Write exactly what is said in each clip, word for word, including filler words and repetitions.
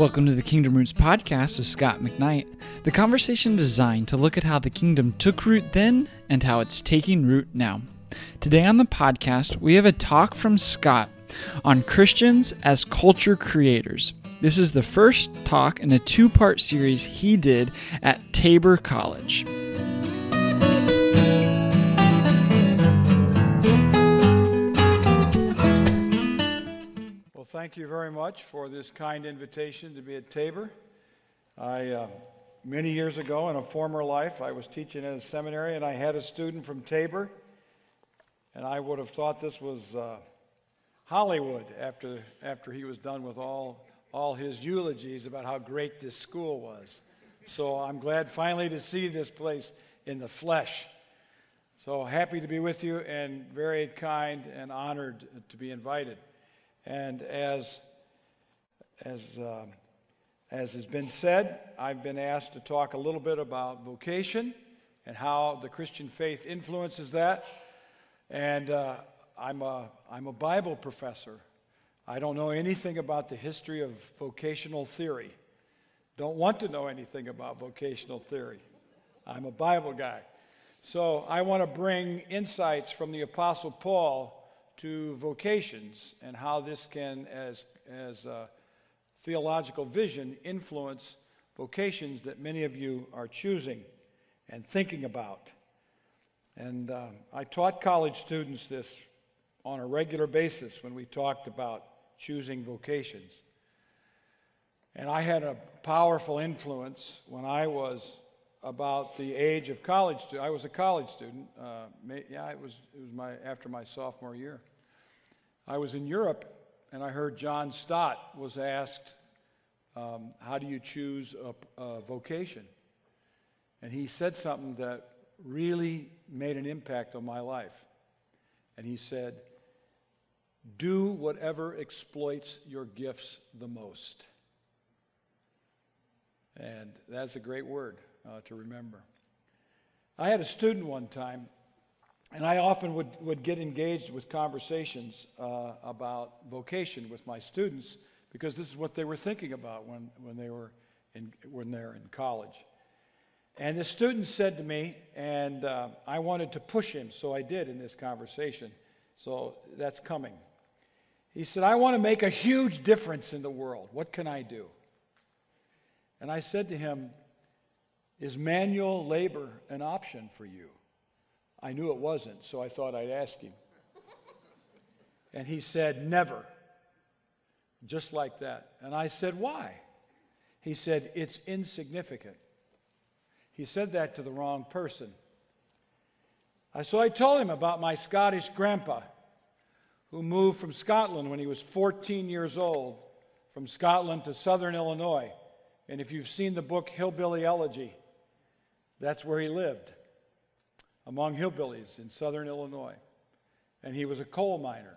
Welcome to the Kingdom Roots podcast with Scott McKnight, the conversation designed to look at how the kingdom took root then and how it's taking root now. Today on the podcast, we have a talk from Scott on Christians as culture creators. This is the first talk in a two-part series he did at Tabor College. Thank you very much for this kind invitation to be at Tabor. I, uh, many years ago in a former life, I was teaching at a seminary and I had a student from Tabor, and I would have thought this was uh, Hollywood after after he was done with all, all his eulogies about how great this school was. So I'm glad finally to see this place in the flesh. So happy to be with you and very kind and honored to be invited. And as as uh, as has been said, I've been asked to talk a little bit about vocation and how the Christian faith influences that. And uh, I'm a I'm a Bible professor. I don't know anything about the history of vocational theory. Don't want to know anything about vocational theory. I'm a Bible guy, so I want to bring insights from the Apostle Paul to vocations and how this can, as as a theological vision, influence vocations that many of you are choosing and thinking about. And uh, I taught college students this on a regular basis when we talked about choosing vocations. And I had a powerful influence when I was about the age of college student. I was a college student. Uh, yeah, it was it was my after my sophomore year. I was in Europe, and I heard John Stott was asked, um, how do you choose a, a vocation? And he said something that really made an impact on my life. And he said, do whatever exploits your gifts the most. And that's a great word uh, to remember. I had a student one time, and I often would, would get engaged with conversations uh, about vocation with my students, because this is what they were thinking about when, when they were in when they're in college. And the student said to me, and uh, I wanted to push him, so I did in this conversation. So that's coming. He said, I want to make a huge difference in the world. What can I do? And I said to him, is manual labor an option for you? I knew it wasn't, so I thought I'd ask him. And he said, never. Just like that. And I said, why? He said, it's insignificant. He said that to the wrong person. So I told him about my Scottish grandpa, who moved from Scotland when he was fourteen years old, from Scotland to southern Illinois. And if you've seen the book Hillbilly Elegy, that's where he lived, among hillbillies in southern Illinois. And he was a coal miner.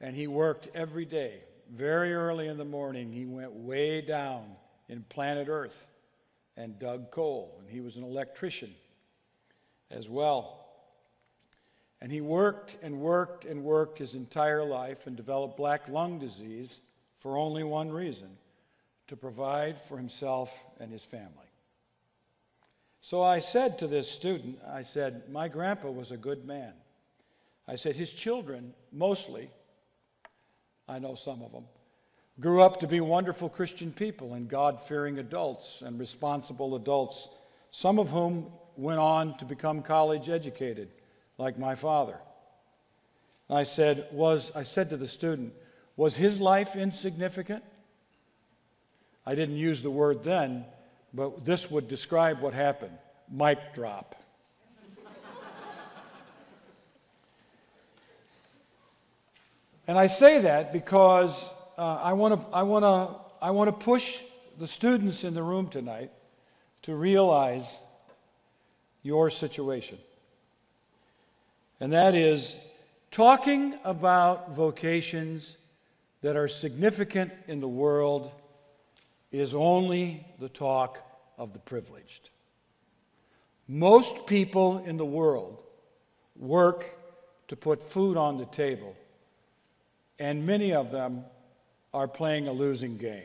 And he worked every day. Very early in the morning, he went way down in planet Earth and dug coal. And he was an electrician as well. And he worked and worked and worked his entire life and developed black lung disease for only one reason: to provide for himself and his family. So I said to this student, I said, my grandpa was a good man. I said, his children, mostly, I know some of them, grew up to be wonderful Christian people and God-fearing adults and responsible adults, some of whom went on to become college educated, like my father. I said, was, I said to the student, was his life insignificant? I didn't use the word then, but this would describe what happened. Mic drop. And I say that because uh, I want to I want to I want to push the students in the room tonight to realize your situation. And that is talking about vocations that are significant in the world is only the talk of the privileged. Most people in the world work to put food on the table, and many of them are playing a losing game.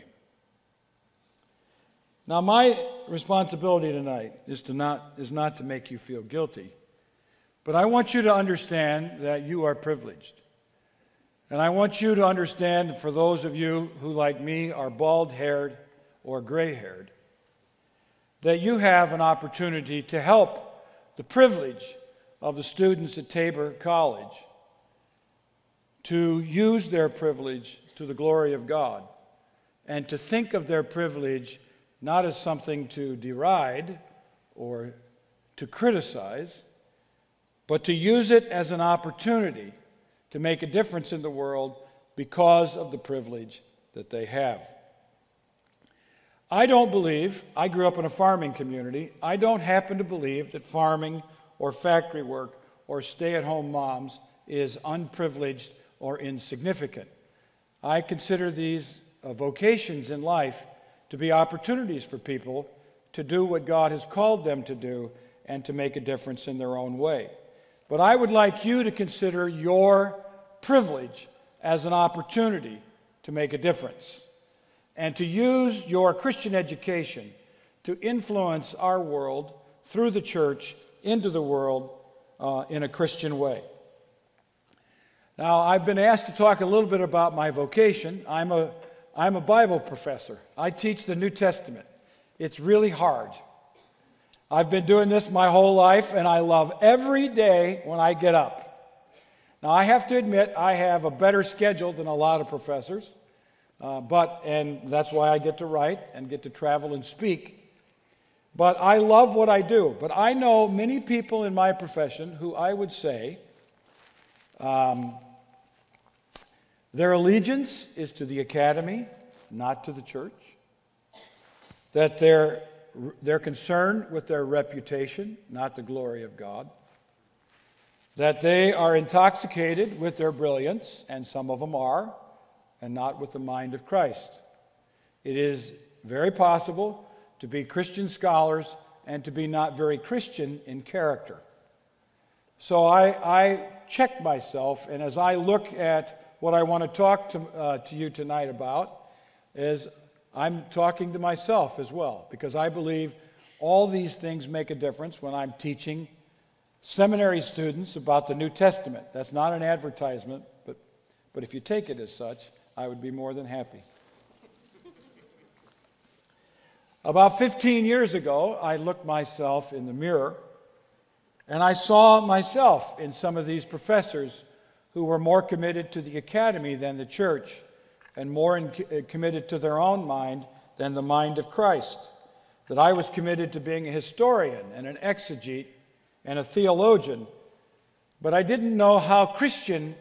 Now, my responsibility tonight is to not is not to make you feel guilty, but I want you to understand that you are privileged. And I want you to understand, for those of you who, like me, are bald-haired or gray-haired, that you have an opportunity to help the privilege of the students at Tabor College to use their privilege to the glory of God and to think of their privilege not as something to deride or to criticize, but to use it as an opportunity to make a difference in the world because of the privilege that they have. I don't believe, I grew up in a farming community, I don't happen to believe that farming or factory work or stay-at-home moms is unprivileged or insignificant. I consider these uh, vocations in life to be opportunities for people to do what God has called them to do and to make a difference in their own way. But I would like you to consider your privilege as an opportunity to make a difference and to use your Christian education to influence our world through the church into the world uh, in a Christian way. Now, I've been asked to talk a little bit about my vocation. I'm a, I'm a Bible professor. I teach the New Testament. It's really hard. I've been doing this my whole life, and I love every day when I get up. Now, I have to admit, I have a better schedule than a lot of professors, uh, but and that's why I get to write and get to travel and speak. But I love what I do. But I know many people in my profession who I would say um, their allegiance is to the academy, not to the church, that their They're concerned with their reputation, not the glory of God, that they are intoxicated with their brilliance, and some of them are, and not with the mind of Christ. It is very possible to be Christian scholars and to be not very Christian in character. So I, I check myself, and as I look at what I want to talk to, uh, to you tonight about is I'm talking to myself as well, because I believe all these things make a difference when I'm teaching seminary students about the New Testament. That's not an advertisement, but, but if you take it as such, I would be more than happy. About fifteen years ago, I looked myself in the mirror, and I saw myself in some of these professors who were more committed to the academy than the church, and more in, uh, committed to their own mind than the mind of Christ, that I was committed to being a historian and an exegete and a theologian, but I didn't know how Christian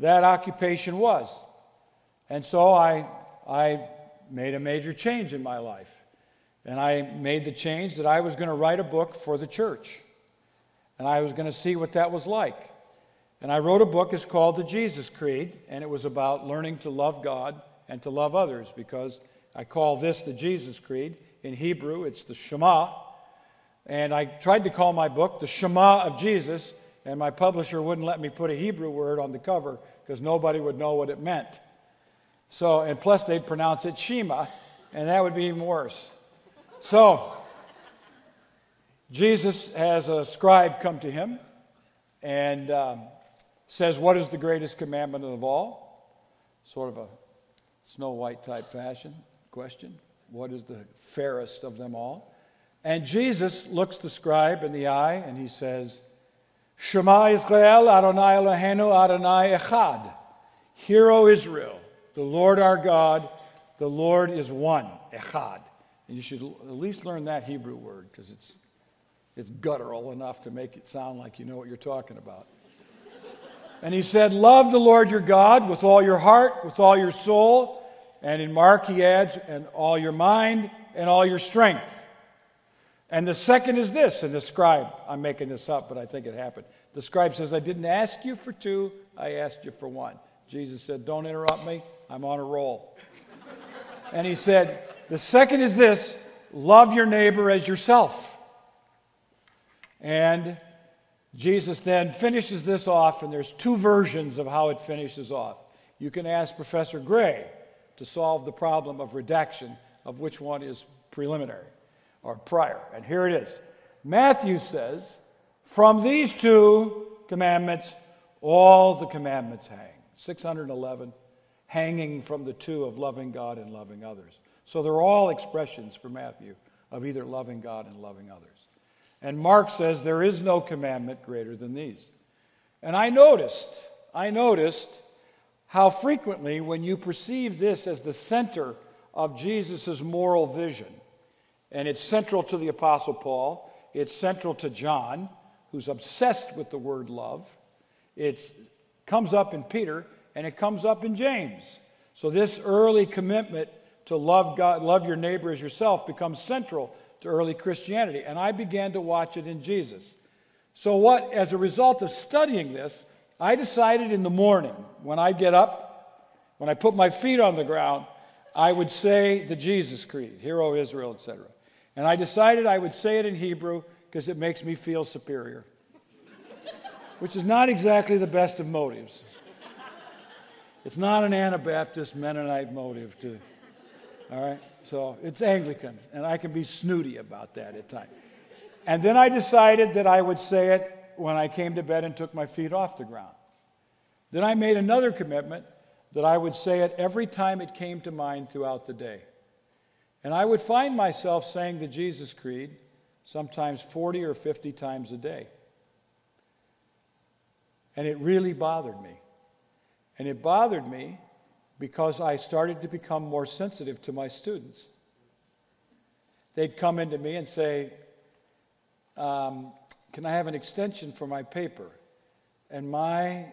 that occupation was. And so I, I made a major change in my life, and I made the change that I was going to write a book for the church, and I was going to see what that was like. And I wrote a book, it's called The Jesus Creed, and it was about learning to love God and to love others, because I call this the Jesus Creed. In Hebrew, it's the Shema. And I tried to call my book the Shema of Jesus, and my publisher wouldn't let me put a Hebrew word on the cover because nobody would know what it meant. So, and plus they'd pronounce it Shema, and that would be even worse. So, Jesus has a scribe come to him and Um, says, what is the greatest commandment of all? Sort of a Snow White type fashion question. What is the fairest of them all? And Jesus looks the scribe in the eye and he says, Shema Israel, Adonai Eloheinu, Adonai Echad. Hear, O Israel, the Lord our God, the Lord is one, Echad. And you should at least learn that Hebrew word, because it's, it's guttural enough to make it sound like you know what you're talking about. And he said, love the Lord your God with all your heart, with all your soul, and in Mark he adds, and all your mind, and all your strength. And the second is this, and the scribe, I'm making this up, but I think it happened. The scribe says, I didn't ask you for two, I asked you for one. Jesus said, don't interrupt me, I'm on a roll. And he said, the second is this, love your neighbor as yourself. And Jesus then finishes this off, and there's two versions of how it finishes off. You can ask Professor Gray to solve the problem of redaction of which one is preliminary or prior. And here it is. Matthew says, from these two commandments, all the commandments hang. six hundred eleven hanging from the two of loving God and loving others. So they're all expressions for Matthew of either loving God and loving others. And Mark says there is no commandment greater than these. And I noticed, I noticed how frequently when you perceive this as the center of Jesus' moral vision, and it's central to the Apostle Paul, it's central to John, who's obsessed with the word love, it comes up in Peter, and it comes up in James. So this early commitment to love God, love your neighbor as yourself becomes central to early Christianity, and I began to watch it in Jesus. So what, as a result of studying this, I decided in the morning, when I get up, when I put my feet on the ground, I would say the Jesus Creed, Hear, O Israel, et cetera. And I decided I would say it in Hebrew because it makes me feel superior, which is not exactly the best of motives. It's not an Anabaptist Mennonite motive to, all right? So it's Anglican, and I can be snooty about that at times. And then I decided that I would say it when I came to bed and took my feet off the ground. Then I made another commitment that I would say it every time it came to mind throughout the day. And I would find myself saying the Jesus Creed sometimes forty or fifty times a day. And it really bothered me. And it bothered me because I started to become more sensitive to my students. They'd come into me and say, um, can I have an extension for my paper? And my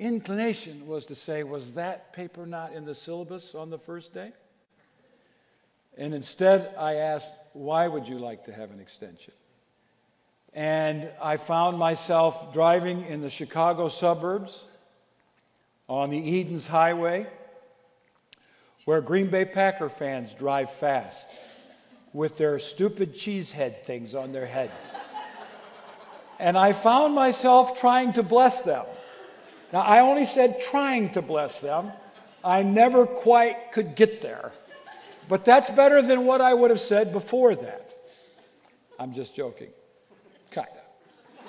inclination was to say, was that paper not in the syllabus on the first day? And instead I asked, why would you like to have an extension? And I found myself driving in the Chicago suburbs on the Eden's Highway, where Green Bay Packer fans drive fast with their stupid cheesehead things on their head. And I found myself trying to bless them. Now, I only said trying to bless them. I never quite could get there. But that's better than what I would have said before that. I'm just joking. Kind of.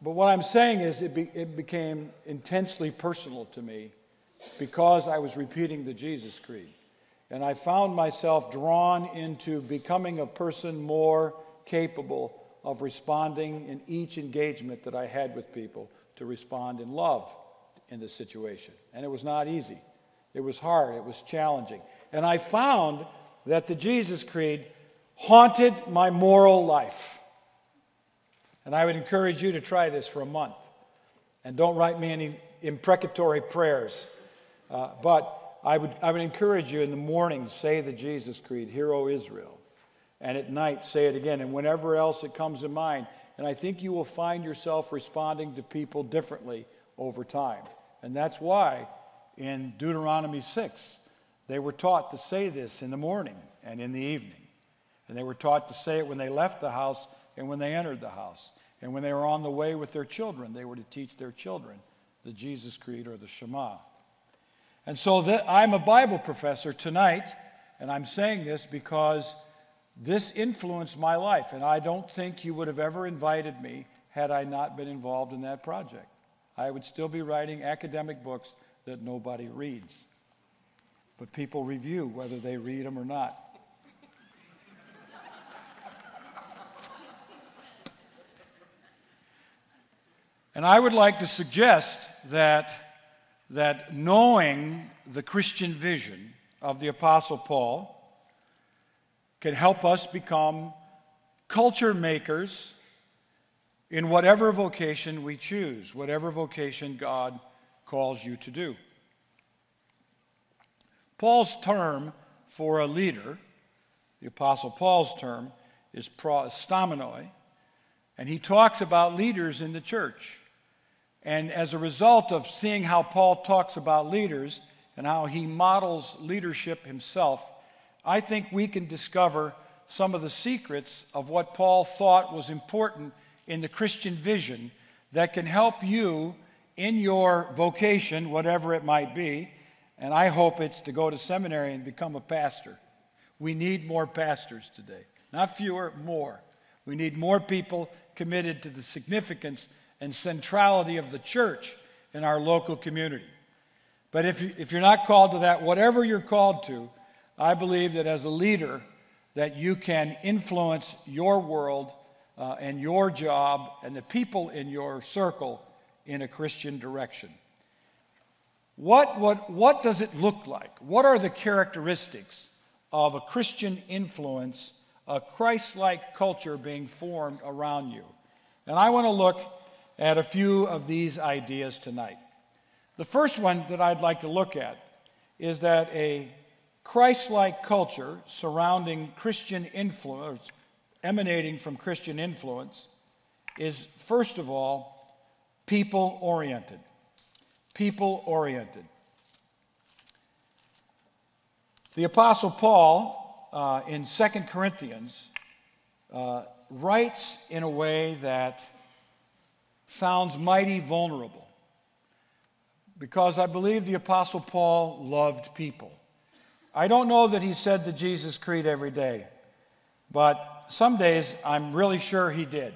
But what I'm saying is it, be, it became intensely personal to me because I was repeating the Jesus Creed. And I found myself drawn into becoming a person more capable of responding in each engagement that I had with people to respond in love in this situation. And it was not easy. It was hard. It was challenging. And I found that the Jesus Creed haunted my moral life. And I would encourage you to try this for a month. And don't write me any imprecatory prayers. Uh, but I would, I would encourage you in the morning, say the Jesus Creed, Hear, O Israel. And at night, say it again. And whenever else it comes to mind. And I think you will find yourself responding to people differently over time. And that's why in Deuteronomy six, they were taught to say this in the morning and in the evening. And they were taught to say it when they left the house and when they entered the house. And when they were on the way with their children, they were to teach their children the Jesus Creed or the Shema. And so that I'm a Bible professor tonight, and I'm saying this because this influenced my life, and I don't think you would have ever invited me had I not been involved in that project. I would still be writing academic books that nobody reads. But people review whether they read them or not. And I would like to suggest that, that knowing the Christian vision of the Apostle Paul can help us become culture makers in whatever vocation we choose, whatever vocation God calls you to do. Paul's term for a leader, the Apostle Paul's term, is prostomenoi, and he talks about leaders in the church. And as a result of seeing how Paul talks about leaders and how he models leadership himself, I think we can discover some of the secrets of what Paul thought was important in the Christian vision that can help you in your vocation, whatever it might be, and I hope it's to go to seminary and become a pastor We need more pastors today. Not fewer, more. We need more people committed to the significance and centrality of the church in our local community. But if, you, if you're not called to that, whatever you're called to, I believe that as a leader that you can influence your world uh, and your job and the people in your circle in a Christian direction. What, what, what does it look like? What are the characteristics of a Christian influence, a Christ-like culture being formed around you? And I want to look at a few of these ideas tonight. The first one that I'd like to look at is that a Christ-like culture surrounding Christian influence, emanating from Christian influence, is first of all people-oriented. People-oriented. The Apostle Paul uh, in Second Corinthians uh, writes in a way that sounds mighty vulnerable, because I believe the Apostle Paul loved people. I don't know that he said the Jesus Creed every day, but some days I'm really sure he did.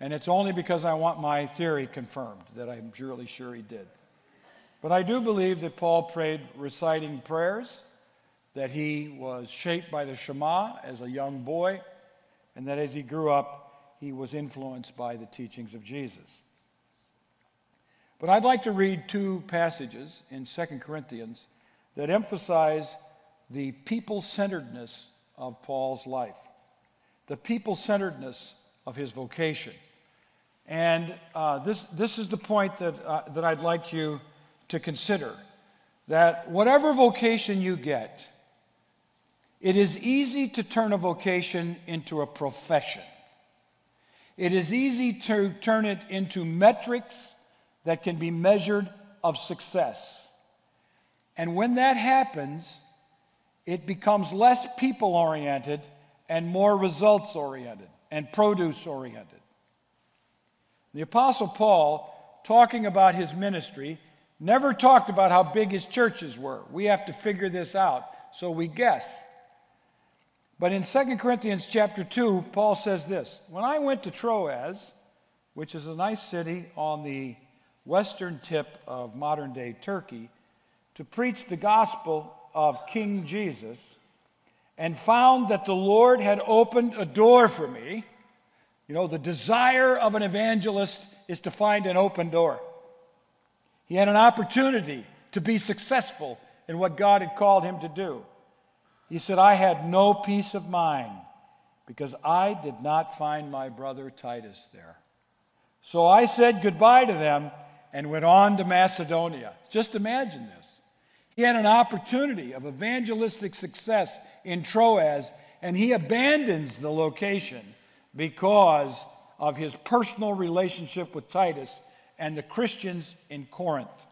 And it's only because I want my theory confirmed that I'm really sure he did. But I do believe that Paul prayed reciting prayers, that he was shaped by the Shema as a young boy, and that as he grew up, he was influenced by the teachings of Jesus. But I'd like to read two passages in Second Corinthians that emphasize the people-centeredness of Paul's life, the people-centeredness of his vocation. And uh, this, this is the point that, uh, that I'd like you to consider, that whatever vocation you get, it is easy to turn a vocation into a profession. It is easy to turn it into metrics that can be measured of success. And when that happens, it becomes less people-oriented and more results-oriented and produce-oriented. The Apostle Paul, talking about his ministry, never talked about how big his churches were. We have to figure this out, so we guess. But in Second Corinthians chapter two, Paul says this: "When I went to Troas," which is a nice city on the western tip of modern-day Turkey, "to preach the gospel of King Jesus, and found that the Lord had opened a door for me." You know, the desire of an evangelist is to find an open door. He had an opportunity to be successful in what God had called him to do. He said, "I had no peace of mind because I did not find my brother Titus there. So I said goodbye to them and went on to Macedonia." Just imagine this. He had an opportunity of evangelistic success in Troas, and he abandons the location because of his personal relationship with Titus and the Christians in Corinth.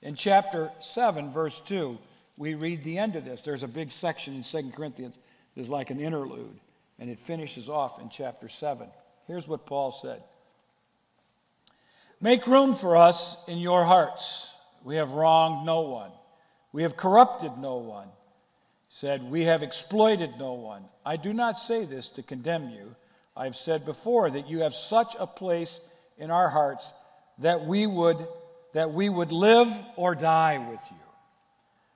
In chapter seven, verse two, we read the end of this. There's a big section in Second Corinthians that is like an interlude, and it finishes off in chapter seven. Here's what Paul said: "Make room for us in your hearts. We have wronged no one. We have corrupted no one. Said, we have exploited no one. I do not say this to condemn you. I have said before that you have such a place in our hearts that we would that we would live or die with you.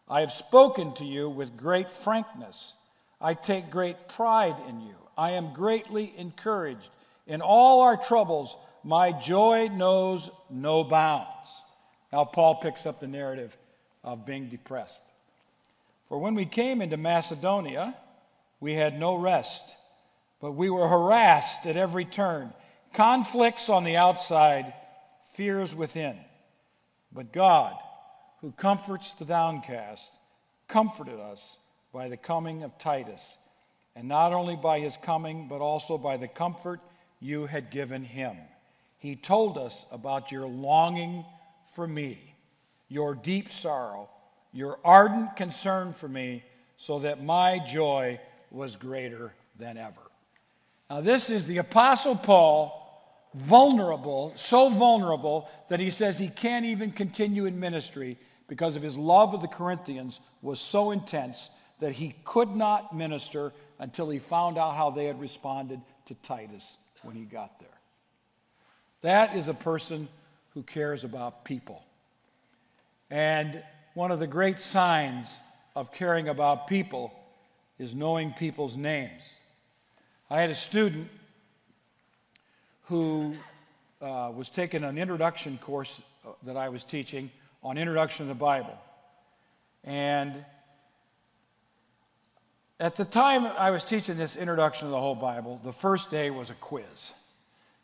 I have spoken to you with great frankness. I take great pride in you. I am greatly encouraged. In all our troubles, my joy knows no bounds." Now Paul picks up the narrative of being depressed. "For when we came into Macedonia, we had no rest, but we were harassed at every turn. Conflicts on the outside, fears within. But God, who comforts the downcast, comforted us by the coming of Titus, and not only by his coming, but also by the comfort you had given him. He told us about your longing for me, your deep sorrow, your ardent concern for me, so that my joy was greater than ever." Now this is the Apostle Paul, vulnerable, so vulnerable that he says he can't even continue in ministry because of his love of the Corinthians was so intense that he could not minister until he found out how they had responded to Titus when he got there. That is a person who cares about people. And one of the great signs of caring about people is knowing people's names. I had a student who uh, was taking an introduction course that I was teaching on introduction to the Bible. And at the time I was teaching this introduction to the whole Bible, the first day was a quiz,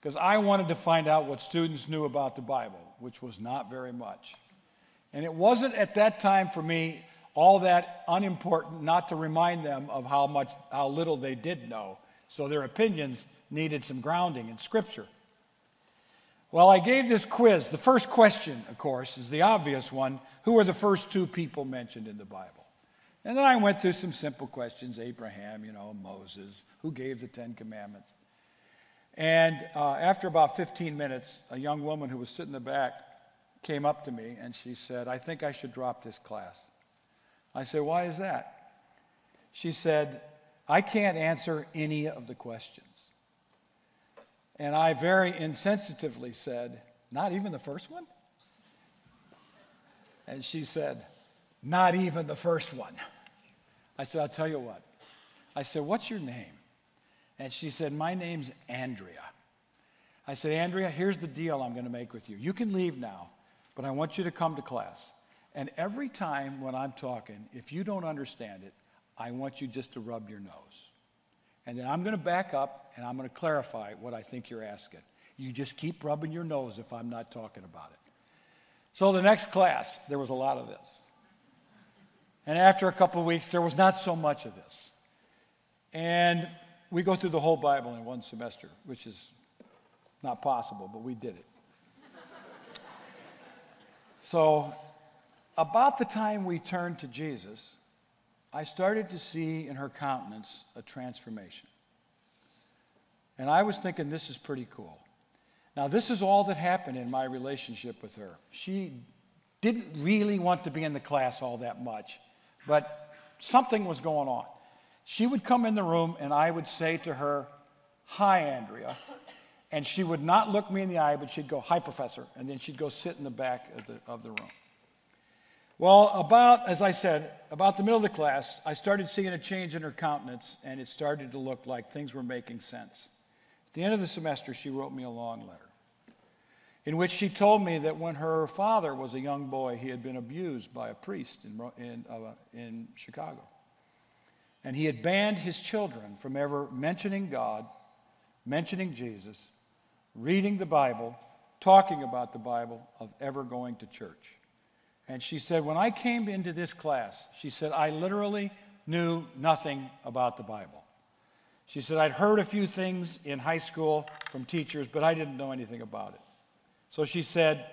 because I wanted to find out what students knew about the Bible, which was not very much. And it wasn't at that time for me all that unimportant not to remind them of how much, how little they did know. So their opinions needed some grounding in Scripture. Well, I gave this quiz. The first question, of course, is the obvious one. Who are the first two people mentioned in the Bible? And then I went through some simple questions. Abraham, you know, Moses. Who gave the Ten Commandments? And uh, after about fifteen minutes, a young woman who was sitting in the back came up to me and she said, "I think I should drop this class." I said, "Why is that?" She said, "I can't answer any of the questions." And I very insensitively said, "Not even the first one?" And she said, "Not even the first one." I said, "I'll tell you what." I said, "What's your name?" And she said, "My name's Andrea." I said, "Andrea, here's the deal I'm going to make with you. You can leave now, but I want you to come to class. And every time when I'm talking, if you don't understand it, I want you just to rub your nose. And then I'm going to back up and I'm going to clarify what I think you're asking. You just keep rubbing your nose if I'm not talking about it." So the next class, there was a lot of this. And after a couple of weeks, there was not so much of this. And we go through the whole Bible in one semester, which is not possible, but we did it. So about the time we turned to Jesus, I started to see in her countenance a transformation. And I was thinking, this is pretty cool. Now, this is all that happened in my relationship with her. She didn't really want to be in the class all that much, but something was going on. She would come in the room, and I would say to her, "Hi, Andrea." And she would not look me in the eye, but she'd go, "Hi, Professor." And then she'd go sit in the back of the, of the room. Well, about, as I said, about the middle of the class, I started seeing a change in her countenance, and it started to look like things were making sense. At the end of the semester, she wrote me a long letter in which she told me that when her father was a young boy, he had been abused by a priest in, in, uh, in Chicago. And he had banned his children from ever mentioning God, mentioning Jesus, reading the Bible, talking about the Bible, of ever going to church. And she said, when I came into this class, she said, I literally knew nothing about the Bible. She said, I'd heard a few things in high school from teachers, but I didn't know anything about it. So she said,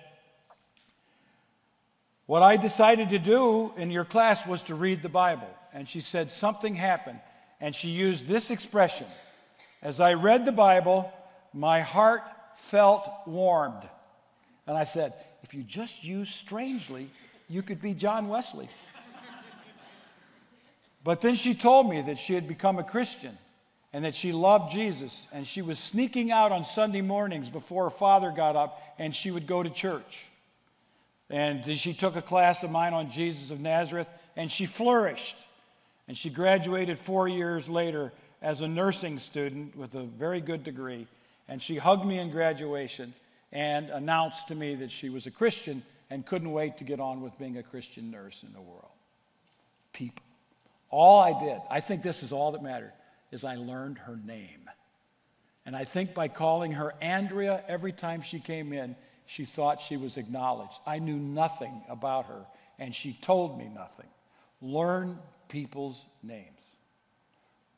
what I decided to do in your class was to read the Bible. And she said, something happened. And she used this expression, as I read the Bible, my heart felt warmed. And I said, if you just use strangely, you could be John Wesley. But then she told me that she had become a Christian and that she loved Jesus, and she was sneaking out on Sunday mornings before her father got up, and she would go to church. And she took a class of mine on Jesus of Nazareth, and she flourished. And she graduated four years later as a nursing student with a very good degree, and she hugged me in graduation and announced to me that she was a Christian and couldn't wait to get on with being a Christian nurse in the world. People. All I did, I think this is all that mattered, is I learned her name. And I think by calling her Andrea every time she came in, she thought she was acknowledged. I knew nothing about her, and she told me nothing. Learn people's names.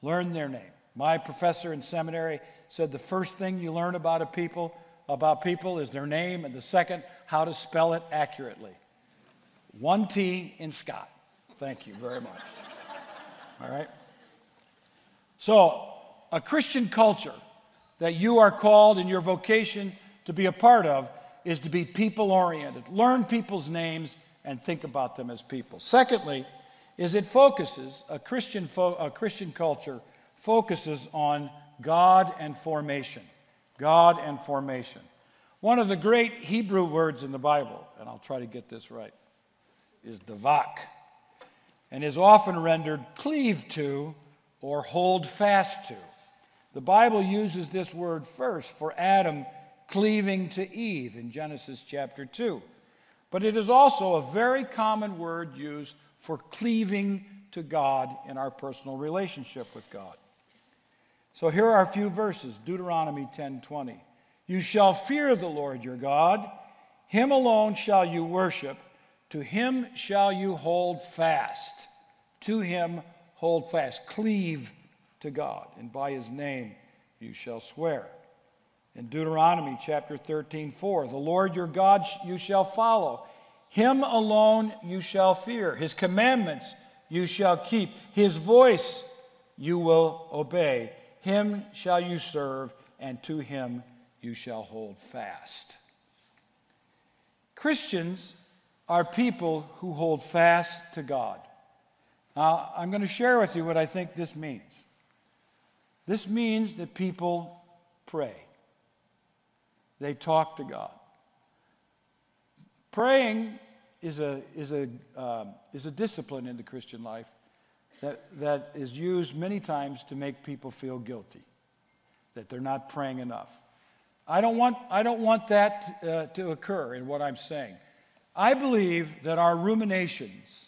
Learn their name. My professor in seminary said the first thing you learn about a people about people is their name, and the second, how to spell it accurately. One T in Scott. Thank you very much. All right? So, a Christian culture that you are called in your vocation to be a part of is to be people-oriented. Learn people's names and think about them as people. Secondly, is it focuses, a Christian, fo- a Christian culture focuses on God and formation. God and formation. One of the great Hebrew words in the Bible, and I'll try to get this right, is davak, and is often rendered cleave to or hold fast to. The Bible uses this word first for Adam cleaving to Eve in Genesis chapter two. But it is also a very common word used for cleaving to God in our personal relationship with God. So here are a few verses, Deuteronomy ten twenty. You shall fear the Lord your God, him alone shall you worship, to him shall you hold fast. To him hold fast, cleave to God, and by his name you shall swear. In Deuteronomy chapter thirteen four, the Lord your God you shall follow, him alone you shall fear, his commandments you shall keep, his voice you will obey, him shall you serve, and to him you shall hold fast. Christians are people who hold fast to God. Now, I'm going to share with you what I think this means. This means that people pray. They talk to God. Praying is a is a um, is a discipline in the Christian life that that is used many times to make people feel guilty, that they're not praying enough. I don't want I don't want that uh, to occur in what I'm saying. I believe that our ruminations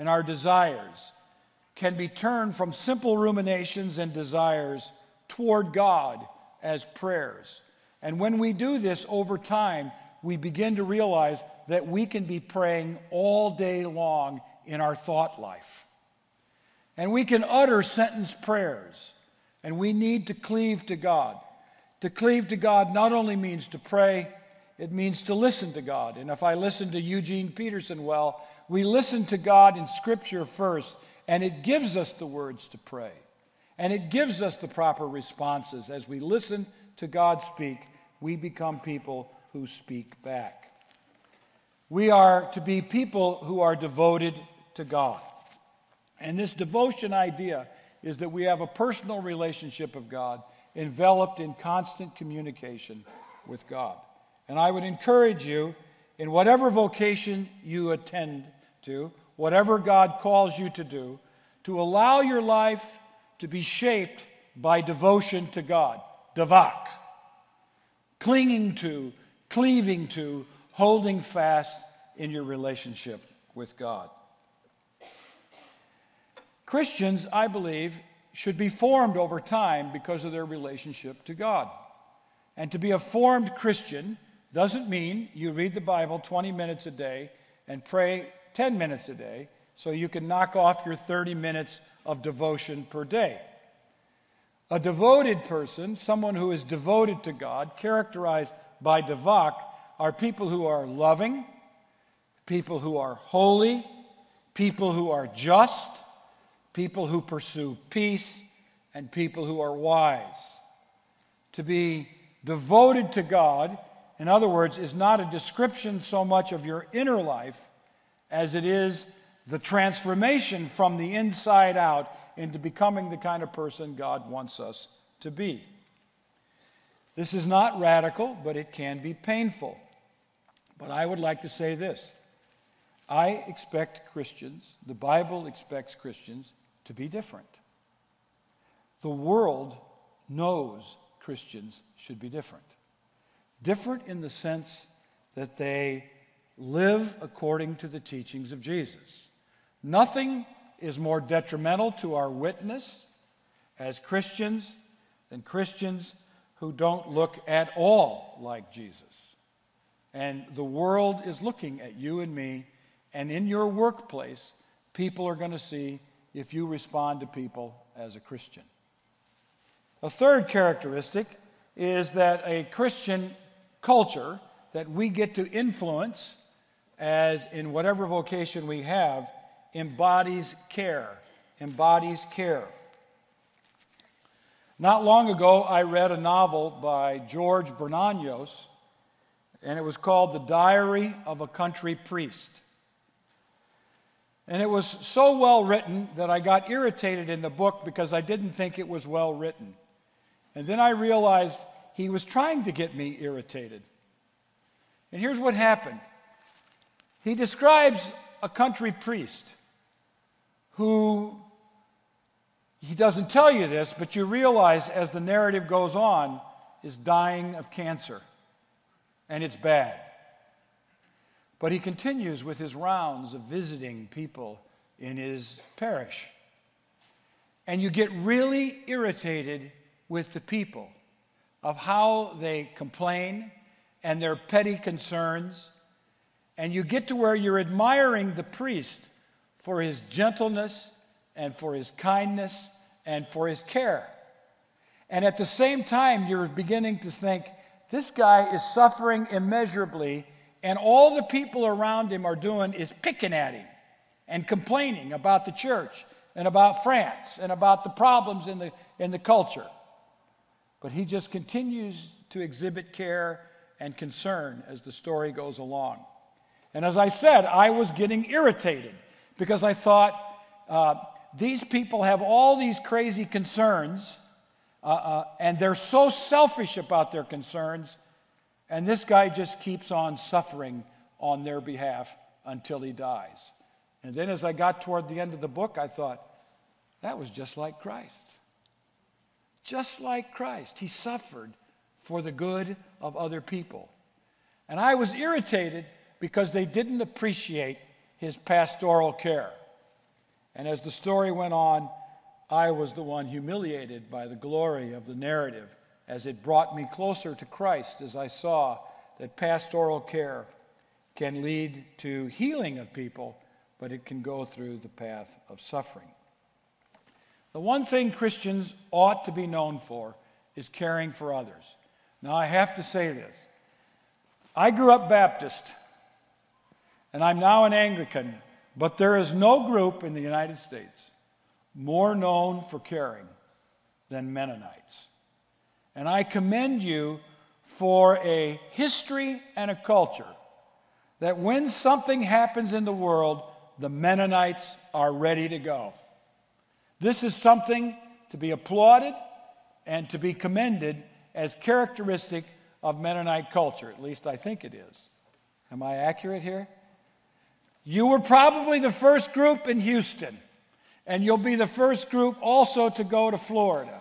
and our desires can be turned from simple ruminations and desires toward God as prayers. And when we do this over time, we begin to realize that we can be praying all day long in our thought life. And we can utter sentence prayers. And we need to cleave to God. To cleave to God not only means to pray, it means to listen to God. And if I listen to Eugene Peterson well, we listen to God in Scripture first, and it gives us the words to pray. And it gives us the proper responses. As we listen to God speak, we become people who speak back. We are to be people who are devoted to God. And this devotion idea is that we have a personal relationship of God enveloped in constant communication with God. And I would encourage you, in whatever vocation you attend to, whatever God calls you to do, to allow your life to be shaped by devotion to God. Davak. Clinging to, cleaving to, holding fast in your relationship with God. Christians, I believe, should be formed over time because of their relationship to God. And to be a formed Christian doesn't mean you read the Bible twenty minutes a day and pray ten minutes a day so you can knock off your thirty minutes of devotion per day. A devoted person, someone who is devoted to God, characterized by davak, are people who are loving, people who are holy, people who are just, people who pursue peace, and people who are wise. To be devoted to God, in other words, is not a description so much of your inner life as it is the transformation from the inside out into becoming the kind of person God wants us to be. This is not radical, but it can be painful. But I would like to say this. I expect Christians, the Bible expects Christians to be different. The world knows Christians should be different. Different in the sense that they live according to the teachings of Jesus. Nothing is more detrimental to our witness as Christians than Christians who don't look at all like Jesus. And the world is looking at you and me, and in your workplace, people are going to see if you respond to people as a Christian. A third characteristic is that a Christian culture that we get to influence, as in whatever vocation we have, embodies care, embodies care. Not long ago, I read a novel by George Bernanos, and it was called The Diary of a Country Priest. And it was so well written that I got irritated in the book because I didn't think it was well written. And then I realized he was trying to get me irritated. And here's what happened. He describes a country priest who, he doesn't tell you this, but you realize as the narrative goes on, is dying of cancer. And it's bad. But he continues with his rounds of visiting people in his parish. And you get really irritated with the people of how they complain and their petty concerns. And you get to where you're admiring the priest for his gentleness and for his kindness and for his care. And at the same time, you're beginning to think, this guy is suffering immeasurably, and all the people around him are doing is picking at him and complaining about the church and about France and about the problems in the, in the culture. But he just continues to exhibit care and concern as the story goes along. And as I said, I was getting irritated because I thought, uh, these people have all these crazy concerns, uh, uh, and they're so selfish about their concerns. And this guy just keeps on suffering on their behalf until he dies. And then as I got toward the end of the book, I thought, that was just like Christ. Just like Christ. He suffered for the good of other people. And I was irritated because they didn't appreciate his pastoral care. And as the story went on, I was the one humiliated by the glory of the narrative, as it brought me closer to Christ, as I saw that pastoral care can lead to healing of people, but it can go through the path of suffering. The one thing Christians ought to be known for is caring for others. Now, I have to say this. I grew up Baptist, and I'm now an Anglican, but there is no group in the United States more known for caring than Mennonites. And I commend you for a history and a culture that when something happens in the world, the Mennonites are ready to go. This is something to be applauded and to be commended as characteristic of Mennonite culture. At least I think it is. Am I accurate here? You were probably the first group in Houston, and you'll be the first group also to go to Florida.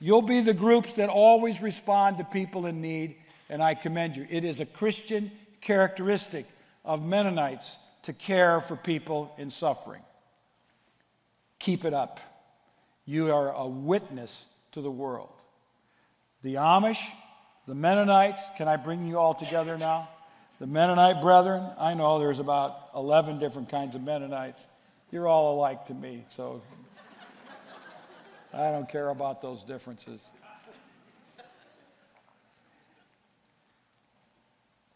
You'll be the groups that always respond to people in need, and I commend you. It is a Christian characteristic of Mennonites to care for people in suffering. Keep it up. You are a witness to the world. The Amish, the Mennonites, can I bring you all together now? The Mennonite brethren, I know there's about eleven different kinds of Mennonites. You're all alike to me, so I don't care about those differences.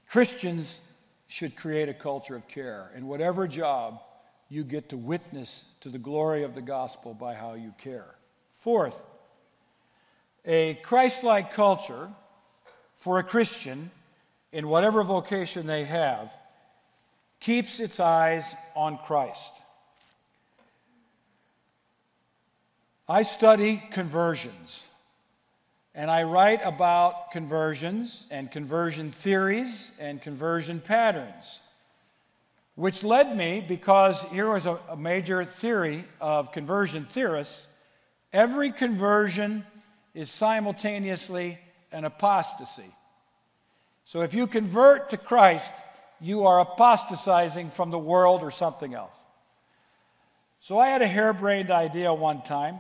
Christians should create a culture of care. In whatever job, you get to witness to the glory of the gospel by how you care. Fourth, a Christ-like culture for a Christian, in whatever vocation they have, keeps its eyes on Christ. I study conversions, and I write about conversions and conversion theories and conversion patterns, which led me, because here was a, a major theory of conversion theorists, every conversion is simultaneously an apostasy. So if you convert to Christ, you are apostatizing from the world or something else. So I had a harebrained idea one time.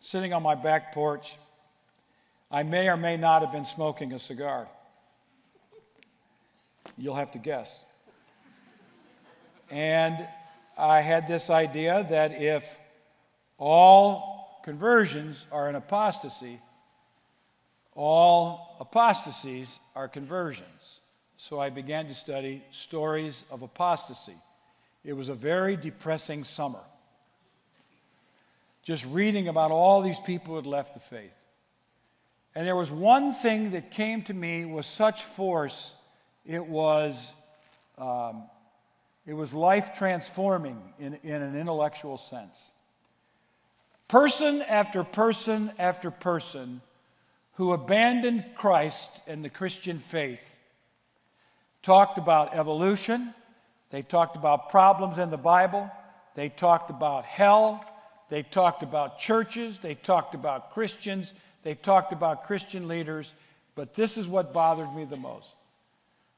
Sitting on my back porch, I may or may not have been smoking a cigar. You'll have to guess. And I had this idea that if all conversions are an apostasy, all apostasies are conversions. So I began to study stories of apostasy. It was a very depressing summer, just reading about all these people who had left the faith. And there was one thing that came to me with such force, it was um, It was life-transforming in, in an intellectual sense. Person after person after person who abandoned Christ and the Christian faith talked about evolution. They talked about problems in the Bible. They talked about hell. They talked about churches. They talked about Christians. They talked about Christian leaders. But this is what bothered me the most,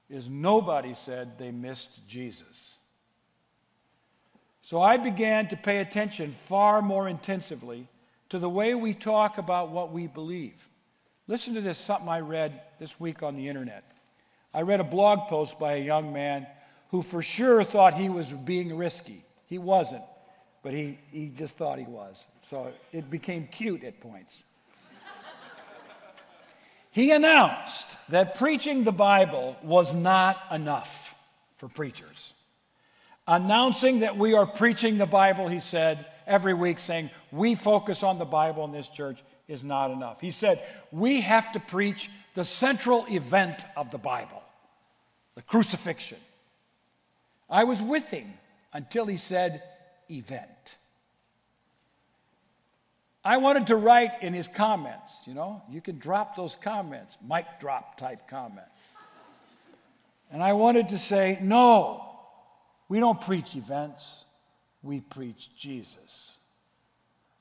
is nobody said they missed Jesus. So I began to pay attention far more intensively to the way we talk about what we believe. Listen to this, something I read this week on the internet. I read a blog post by a young man who for sure thought he was being risky. He wasn't, but he, he just thought he was. So it became cute at points. He announced that preaching the Bible was not enough for preachers. Announcing that we are preaching the Bible, he said, every week, saying, we focus on the Bible in this church, is not enough. He said, we have to preach the central event of the Bible, the crucifixion. I was with him until he said event. I wanted to write in his comments, you know, you can drop those comments, mic drop type comments. And I wanted to say, no, we don't preach events, we preach Jesus.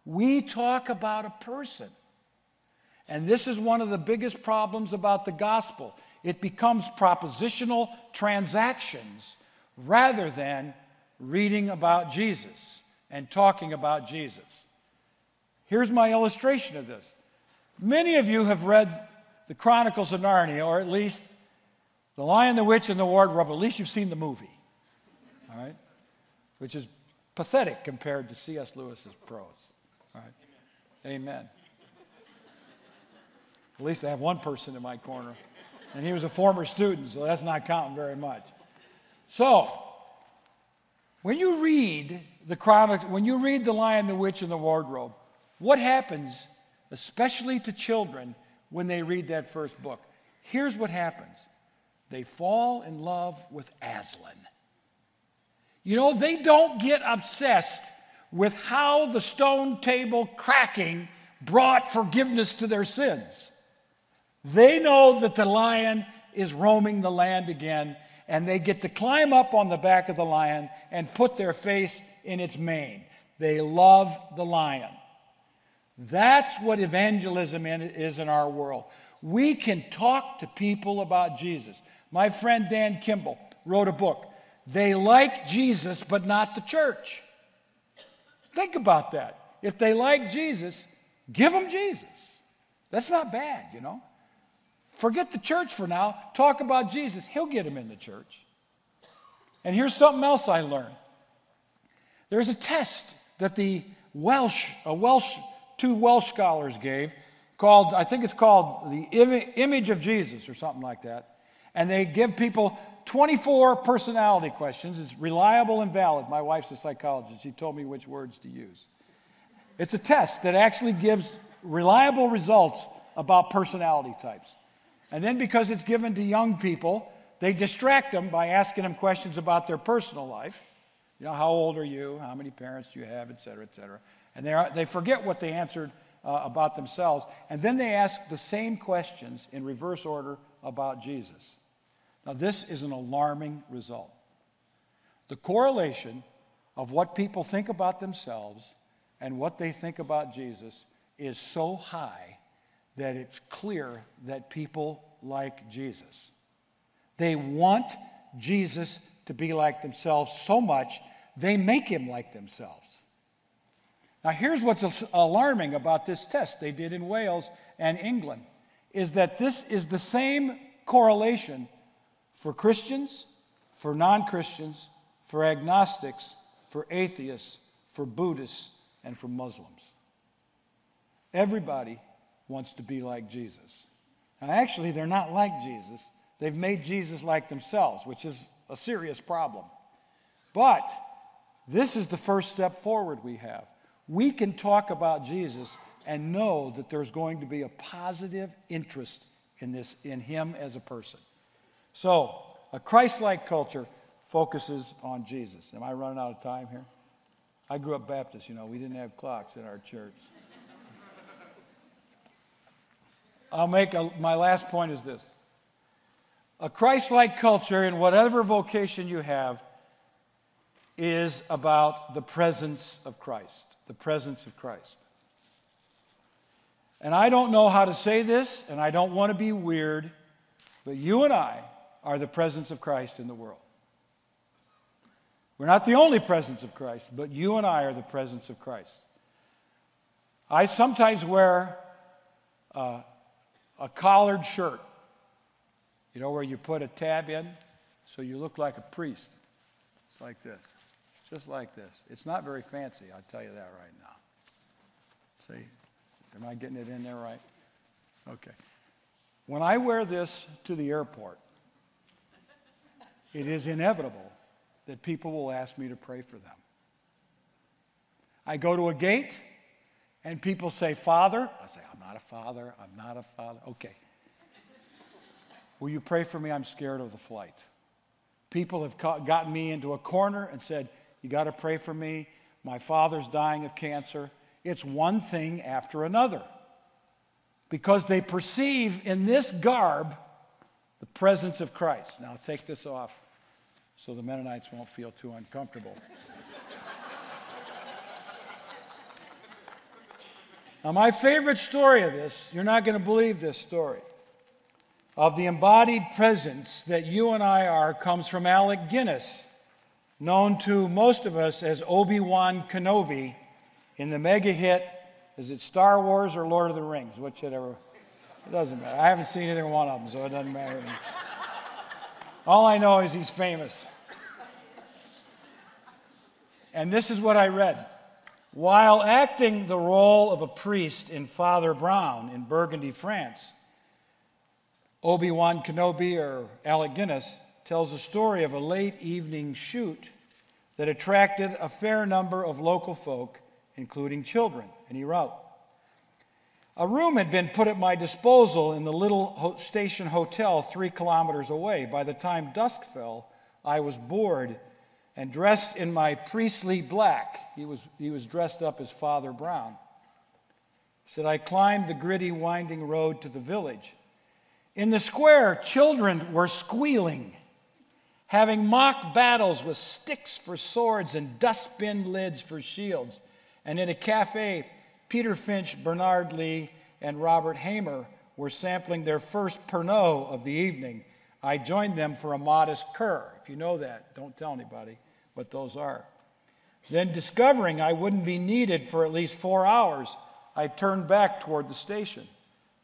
We talk about a person. And this is one of the biggest problems about the gospel. It becomes propositional transactions rather than reading about Jesus and talking about Jesus. Here's my illustration of this. Many of you have read the Chronicles of Narnia, or at least The Lion, the Witch, and the Wardrobe. At least you've seen the movie, all right? Which is pathetic compared to C S. Lewis's prose, all right? Amen. Amen. At least I have one person in my corner, and he was a former student, so that's not counting very much. So, when you read the Chronicles, when you read The Lion, the Witch, and the Wardrobe, what happens, especially to children, when they read that first book? Here's what happens. They fall in love with Aslan. You know, they don't get obsessed with how the stone table cracking brought forgiveness to their sins. They know that the lion is roaming the land again, and they get to climb up on the back of the lion and put their face in its mane. They love the lion. That's what evangelism is in our world. We can talk to people about Jesus. My friend Dan Kimball wrote a book. They like Jesus, but not the church. Think about that. If they like Jesus, give them Jesus. That's not bad, you know. Forget the church for now. Talk about Jesus. He'll get them in the church. And here's something else I learned. There's a test that the Welsh, a Welsh... two Welsh scholars gave, called, I think it's called the Im- Image of Jesus or something like that. And they give people twenty-four personality questions. It's reliable and valid. My wife's a psychologist. She told me which words to use. It's a test that actually gives reliable results about personality types. And then because it's given to young people, they distract them by asking them questions about their personal life. You know, how old are you? How many parents do you have? Et cetera, et cetera. And they, are, they forget what they answered uh, about themselves. And then they ask the same questions in reverse order about Jesus. Now, this is an alarming result. The correlation of what people think about themselves and what they think about Jesus is so high that it's clear that people like Jesus. They want Jesus to be like themselves so much, they make him like themselves. Now, here's what's alarming about this test they did in Wales and England, is that this is the same correlation for Christians, for non-Christians, for agnostics, for atheists, for Buddhists, and for Muslims. Everybody wants to be like Jesus. Now, actually, they're not like Jesus. They've made Jesus like themselves, which is a serious problem. But this is the first step forward we have. We can talk about Jesus and know that there's going to be a positive interest in this, in him as a person. So, a Christ-like culture focuses on Jesus. Am I running out of time here? I grew up Baptist, you know. We didn't have clocks in our church. I'll make a, my last point is this. A Christ-like culture in whatever vocation you have is about the presence of Christ, the presence of Christ. And I don't know how to say this, and I don't want to be weird, but you and I are the presence of Christ in the world. We're not the only presence of Christ, but you and I are the presence of Christ. I sometimes wear uh, a collared shirt, you know, where you put a tab in so you look like a priest. It's like this, just like this. It's not very fancy, I'll tell you that right now. See, am I getting it in there right? Okay. When I wear this to the airport, it is inevitable that people will ask me to pray for them. I go to a gate, and people say, Father. I say, I'm not a father, I'm not a father. Okay. Will you pray for me? I'm scared of the flight. People have gotten me into a corner and said, you got to pray for me. My father's dying of cancer. It's one thing after another. Because they perceive in this garb the presence of Christ. Now take this off, so the Mennonites won't feel too uncomfortable. Now, my favorite story of this, you're not going to believe this story, of the embodied presence that you and I are, comes from Alec Guinness, known to most of us as Obi-Wan Kenobi in the mega hit, is it Star Wars or Lord of the Rings? Whichever, it doesn't matter. I haven't seen either one of them, so it doesn't matter to me. All I know is he's famous. And this is what I read. While acting the role of a priest in Father Brown in Burgundy, France, Obi-Wan Kenobi, or Alec Guinness, tells a story of a late evening shoot that attracted a fair number of local folk, including children. And he wrote, a room had been put at my disposal in the little station hotel three kilometers away. By the time dusk fell, I was bored and dressed in my priestly black. He was, he was dressed up as Father Brown. He said, I climbed the gritty, winding road to the village. In the square, children were squealing, having mock battles with sticks for swords and dustbin lids for shields. And in a cafe, Peter Finch, Bernard Lee, and Robert Hamer were sampling their first Pernod of the evening. I joined them for a modest cur. If you know that, don't tell anybody what those are. Then, discovering I wouldn't be needed for at least four hours, I turned back toward the station.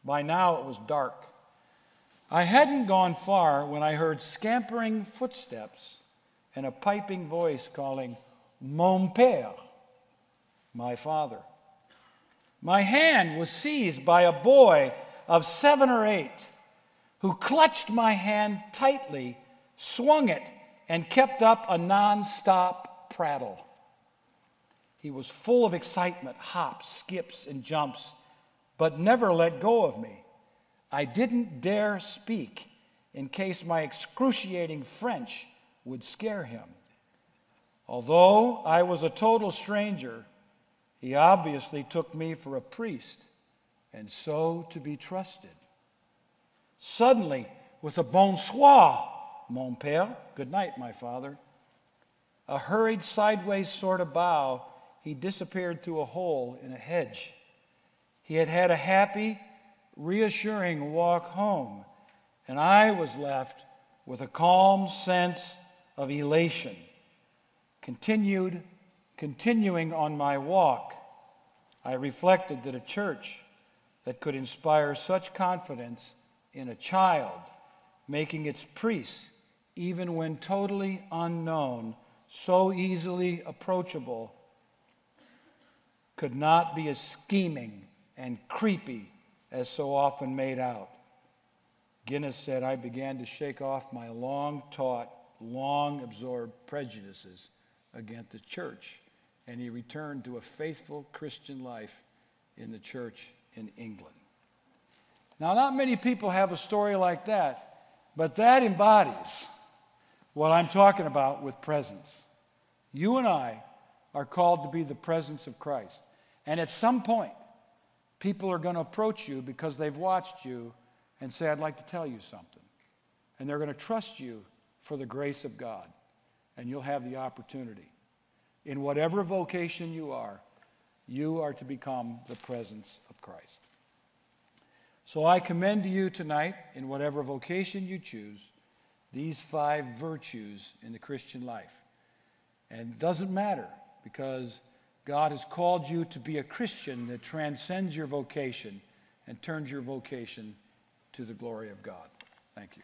By now, it was dark. I hadn't gone far when I heard scampering footsteps and a piping voice calling, Mon père, my father. My hand was seized by a boy of seven or eight who clutched my hand tightly, swung it, and kept up a non-stop prattle. He was full of excitement, hops, skips, and jumps, but never let go of me. I didn't dare speak in case my excruciating French would scare him. Although I was a total stranger, he obviously took me for a priest, and so to be trusted. Suddenly, with a bonsoir, mon père, good night, my father, a hurried sideways sort of bow, he disappeared through a hole in a hedge. He had had a happy, reassuring walk home, and I was left with a calm sense of elation. Continued Continuing on my walk, I reflected that a church that could inspire such confidence in a child, making its priests, even when totally unknown, so easily approachable, could not be as scheming and creepy as so often made out. Guinness said, I began to shake off my long-taught, long-absorbed prejudices against the church. And he returned to a faithful Christian life in the church in England. Now, not many people have a story like that, but that embodies what I'm talking about with presence. You and I are called to be the presence of Christ. And at some point, people are going to approach you because they've watched you and say, I'd like to tell you something. And they're going to trust you for the grace of God. And you'll have the opportunity. In whatever vocation you are, you are to become the presence of Christ. So I commend to you tonight, in whatever vocation you choose, these five virtues in the Christian life. And it doesn't matter, because God has called you to be a Christian that transcends your vocation and turns your vocation to the glory of God. Thank you.